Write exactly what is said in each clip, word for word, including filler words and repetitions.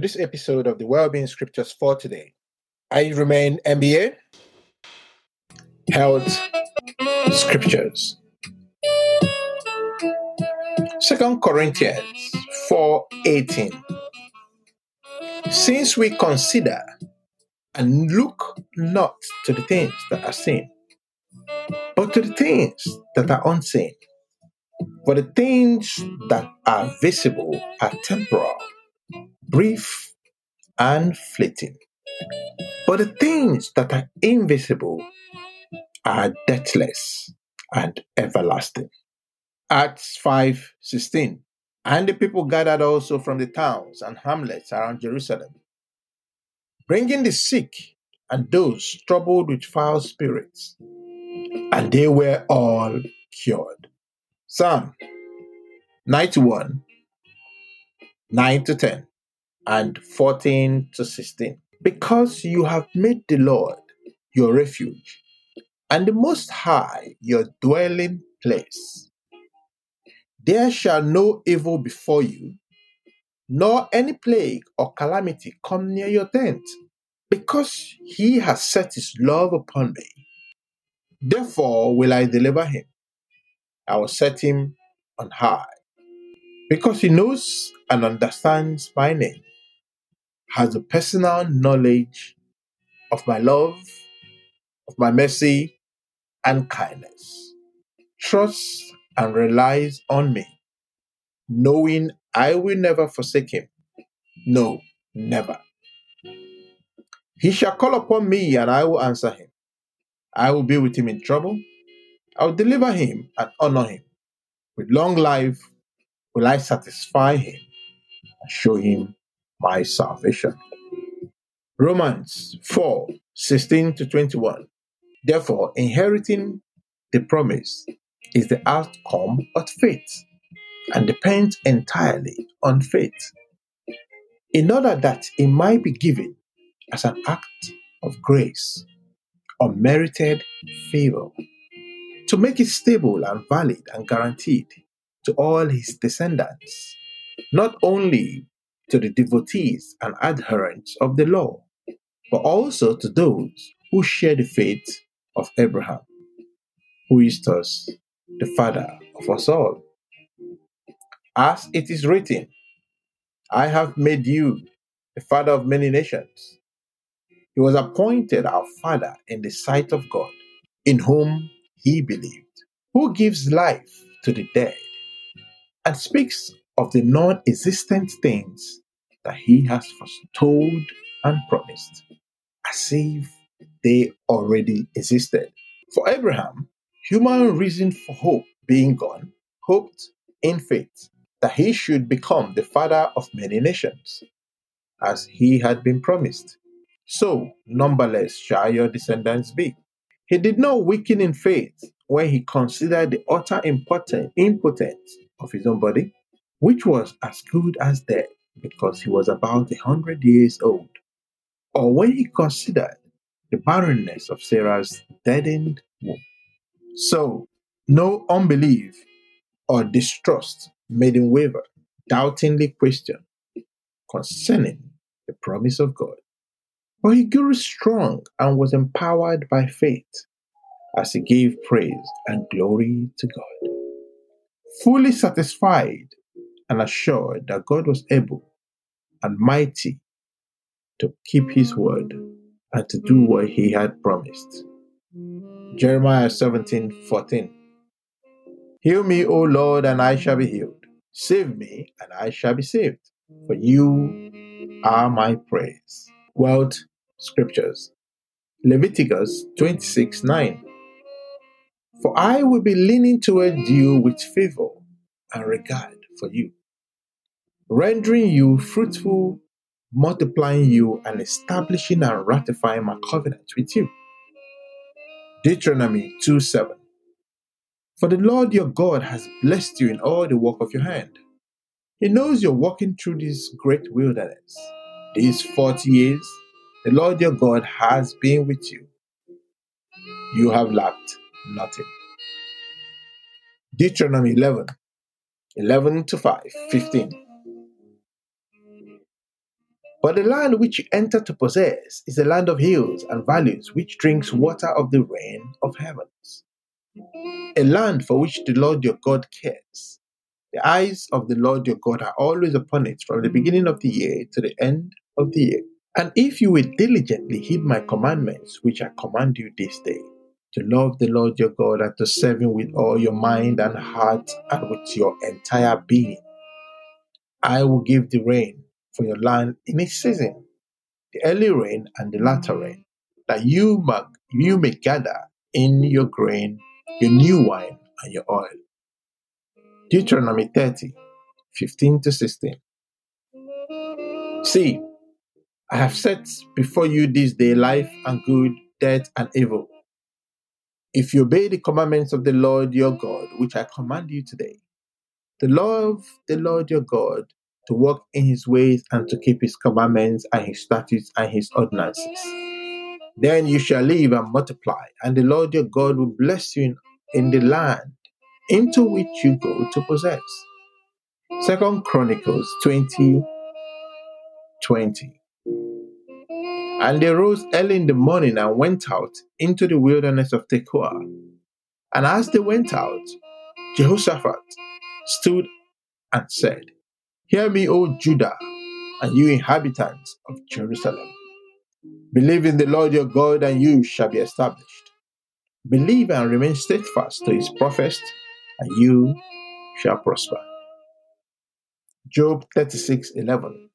to this episode of the Wellbeing Scriptures for today. I remain M B A, Health Scriptures. Second Corinthians four eighteen. Since we consider and look not to the things that are seen, but to the things that are unseen. For the things that are visible are temporal, brief, and fleeting. But the things that are invisible are deathless and everlasting. Acts five sixteen. And the people gathered also from the towns and hamlets around Jerusalem, bringing the sick and those troubled with foul spirits, and they were all cured. Psalm ninety-one, nine to ten, and fourteen to sixteen. Because you have made the Lord your refuge, and the Most High your dwelling place, there shall no evil befall you, nor any plague or calamity come near your tent, because he has set his love upon me. Therefore will I deliver him. I will set him on high, because he knows and understands my name, has a personal knowledge of my love, of my mercy, and kindness. Trusts and relies on me, knowing I will never forsake him. No, never. He shall call upon me, and I will answer him. I will be with him in trouble. I will deliver him and honor him. With long life will I satisfy him and show him my salvation. Romans four sixteen to twenty-one. Therefore, inheriting the promise is the outcome of faith, and depends entirely on faith, in order that it might be given as an act of grace or merited favor, to make it stable and valid and guaranteed to all his descendants, not only to the devotees and adherents of the law, but also to those who share the faith of Abraham, who is thus the Father of us all. As it is written, I have made you the father of many nations. He was appointed our Father in the sight of God, in whom he believed, who gives life to the dead, and speaks of the non-existent things that he has foretold and promised, as if they already existed. For Abraham, human reason for hope being gone, hoped in faith that he should become the father of many nations, as he had been promised. So numberless shall your descendants be. He did not weaken in faith when he considered the utter impotence of his own body, which was as good as dead because he was about a hundred years old, or when he considered the barrenness of Sarah's deadened womb. So, no unbelief or distrust made him waver, doubtingly question concerning the promise of God. But he grew strong and was empowered by faith as he gave praise and glory to God, fully satisfied and assured that God was able and mighty to keep his word and to do what he had promised. Jeremiah seventeen fourteen. Heal me, O Lord, and I shall be healed. Save me, and I shall be saved. For you are my praise. World Scriptures. Leviticus twenty-six nine. For I will be leaning towards you with favor and regard for you, rendering you fruitful, multiplying you, and establishing and ratifying my covenant with you. Deuteronomy two seven. For the Lord your God has blessed you in all the work of your hand. He knows you're walking through this great wilderness. These forty years, the Lord your God has been with you. You have lacked nothing. Deuteronomy eleven, eleven to five, fifteen. But the land which you enter to possess is a land of hills and valleys, which drinks water of the rain of heavens. A land for which the Lord your God cares. The eyes of the Lord your God are always upon it, from the beginning of the year to the end of the year. And if you will diligently heed my commandments, which I command you this day, to love the Lord your God and to serve him with all your mind and heart and with your entire being, I will give the rain for your land in its season, the early rain and the latter rain, that you may, you may gather in your grain, your new wine, and your oil. Deuteronomy thirty, fifteen to sixteen. See, I have set before you this day life and good, death and evil. If you obey the commandments of the Lord your God, which I command you today, to love the Lord your God, to walk in his ways and to keep his commandments and his statutes and his ordinances. Then you shall live and multiply, and the Lord your God will bless you in, in the land into which you go to possess. Second Chronicles twenty, twenty. And they rose early in the morning and went out into the wilderness of Tekoa. And as they went out, Jehoshaphat stood and said, "Hear me, O Judah, and you inhabitants of Jerusalem. Believe in the Lord your God, and you shall be established. Believe and remain steadfast to his prophets, and you shall prosper." Job thirty-six, eleven.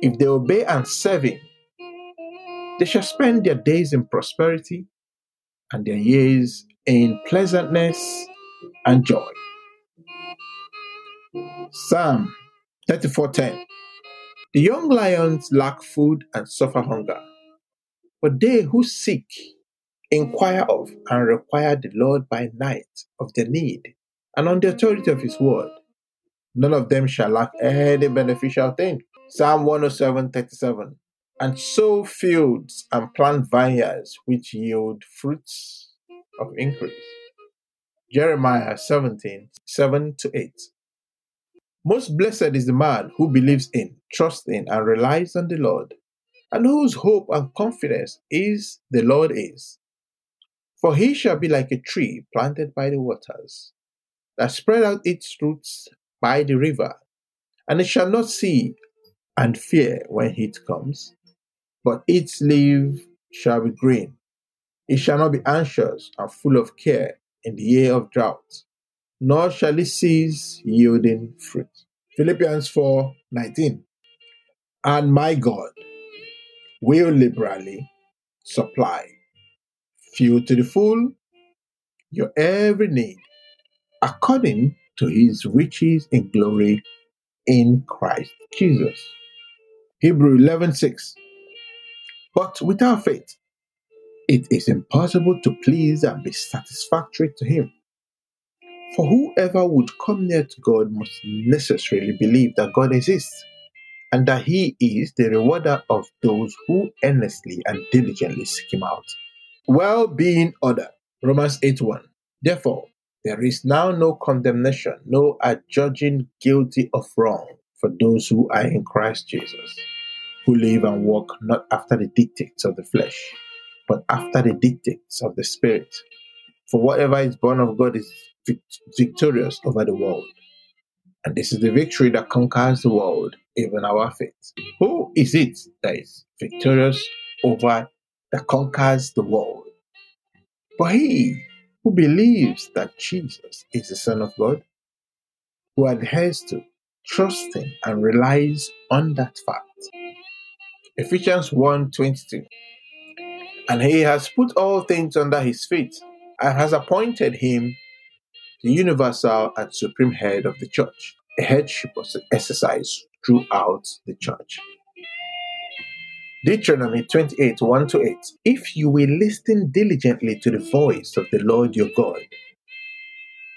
If they obey and serve him, they shall spend their days in prosperity and their years in pleasantness and joy. Psalm thirty-four ten. The young lions lack food and suffer hunger, but they who seek inquire of and require the Lord by night of their need and on the authority of his word. None of them shall lack any beneficial thing. Psalm one oh seven, thirty-seven. And sow fields and plant vineyards which yield fruits of increase. Jeremiah seventeen, seven to eight. Most blessed is the man who believes in, trusts in, and relies on the Lord, and whose hope and confidence is the Lord is. For he shall be like a tree planted by the waters, that spread out its roots by the river, and it shall not see and fear when heat comes, but its leaf shall be green. It shall not be anxious and full of care in the year of drought, nor shall it cease yielding fruit. Philippians four nineteen. And my God will liberally supply, fill to the full, your every need, according to his riches in glory in Christ Jesus. Hebrews eleven six. But without faith, it is impossible to please and be satisfactory to him. For whoever would come near to God must necessarily believe that God exists, and that he is the rewarder of those who earnestly and diligently seek him out. Well-being order. Romans eight one. Therefore, there is now no condemnation, no adjudging guilty of wrong for those who are in Christ Jesus, who live and walk not after the dictates of the flesh, but after the dictates of the Spirit. For whatever is born of God is victorious over the world. And this is the victory that conquers the world, even our faith. Who is it that is victorious over, that conquers the world? But he who believes that Jesus is the Son of God, who adheres to, trusts him, and relies on that fact. Ephesians one twenty-two. And he has put all things under his feet, and has appointed him the universal and supreme head of the church. A headship was exercised throughout the church. Deuteronomy twenty-eight, one to eight. If you will listen diligently to the voice of the Lord your God,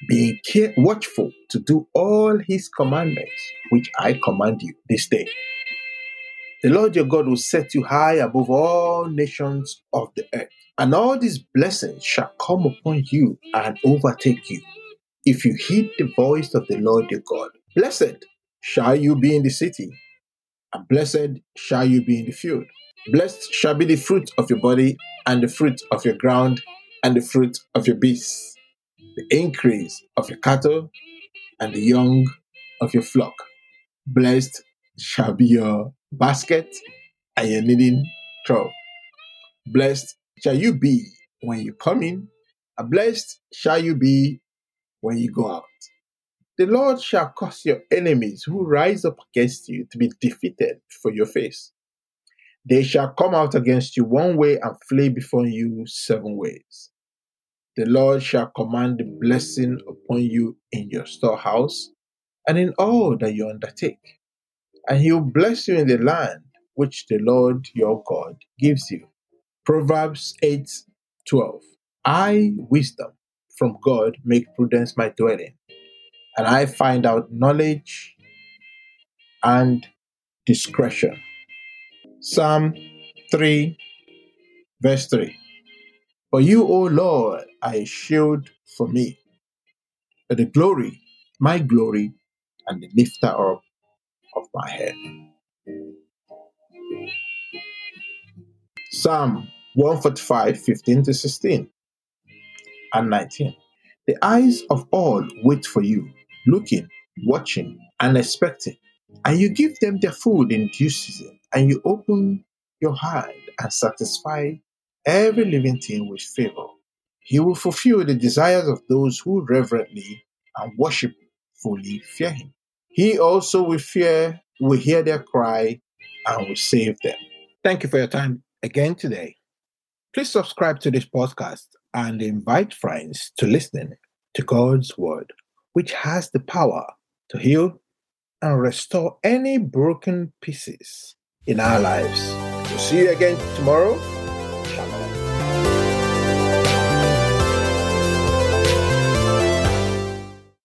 be care- watchful to do all his commandments, which I command you this day, the Lord your God will set you high above all nations of the earth, and all these blessings shall come upon you and overtake you, if you heed the voice of the Lord your God. Blessed shall you be in the city, and blessed shall you be in the field. Blessed shall be the fruit of your body, and the fruit of your ground, and the fruit of your beasts, the increase of your cattle, and the young of your flock. Blessed shall be your basket and your kneading trough. Blessed shall you be when you come in, and blessed shall you be when you go out. The Lord shall cause your enemies who rise up against you to be defeated before your face. They shall come out against you one way and flee before you seven ways. The Lord shall command the blessing upon you in your storehouse and in all that you undertake. And he will bless you in the land which the Lord your God gives you. Proverbs eight twelve. I, wisdom, from God make prudence my dwelling, and I find out knowledge and discretion. Psalm three, verse three. For you, O Lord, are a shield for me, that the glory, my glory, and the lifter up of my head. Psalm one forty-five, fifteen to sixteen and nineteen. The eyes of all wait for you, looking, watching, and expecting. And you give them their food in due season, and you open your hand and satisfy every living thing with favor. He will fulfill the desires of those who reverently and worshipfully fear him. He also will fear, will hear their cry, and will save them. Thank you for your time again today. Please subscribe to this podcast and invite friends to listen to God's Word, which has the power to heal and restore any broken pieces in our lives. We'll see you again tomorrow.